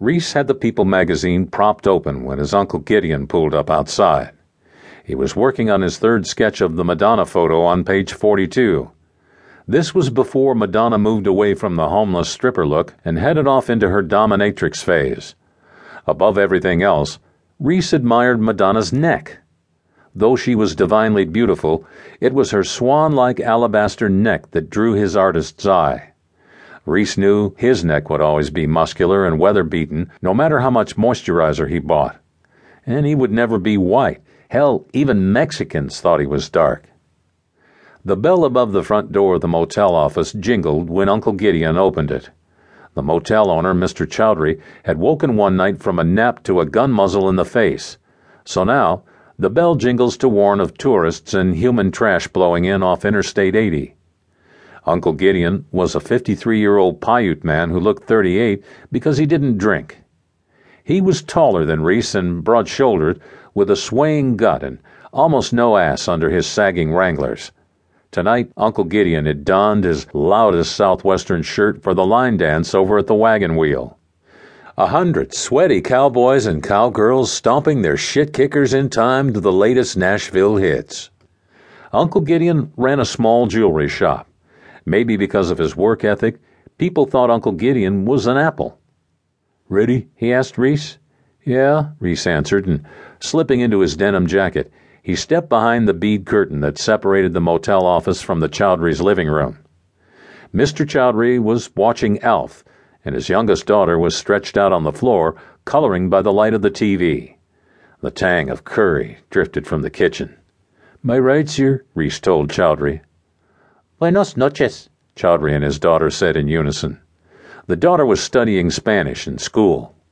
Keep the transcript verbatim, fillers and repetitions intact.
Reese had the People magazine propped open when his Uncle Gideon pulled up outside. He was working on his third sketch of the Madonna photo on page forty-two. This was before Madonna moved away from the homeless stripper look and headed off into her dominatrix phase. Above everything else, Reese admired Madonna's neck. Though she was divinely beautiful, it was her swan-like alabaster neck that drew his artist's eye. Reese knew his neck would always be muscular and weather-beaten, no matter how much moisturizer he bought. And he would never be white. Hell, even Mexicans thought he was dark. The bell above the front door of the motel office jingled when Uncle Gideon opened it. The motel owner, Mister Chowdhury, had woken one night from a nap to a gun muzzle in the face. So now, the bell jingles to warn of tourists and human trash blowing in off Interstate eighty. Uncle Gideon was a fifty-three-year-old Paiute man who looked thirty-eight because he didn't drink. He was taller than Reese and broad-shouldered, with a swaying gut and almost no ass under his sagging wranglers. Tonight, Uncle Gideon had donned his loudest Southwestern shirt for the line dance over at the Wagon Wheel. A hundred sweaty cowboys and cowgirls stomping their shit-kickers in time to the latest Nashville hits. Uncle Gideon ran a small jewelry shop. Maybe because of his work ethic, people thought Uncle Gideon was an apple. "Ready?" he asked Reese. "Yeah," Reese answered, and slipping into his denim jacket, he stepped behind the bead curtain that separated the motel office from the Chowdhury's living room. Mister Chowdhury was watching Alf, and his youngest daughter was stretched out on the floor, coloring by the light of the T V. The tang of curry drifted from the kitchen. "My rights here," Reese told Chowdhury. "Buenos noches," Chowdhury and his daughter said in unison. The daughter was studying Spanish in school.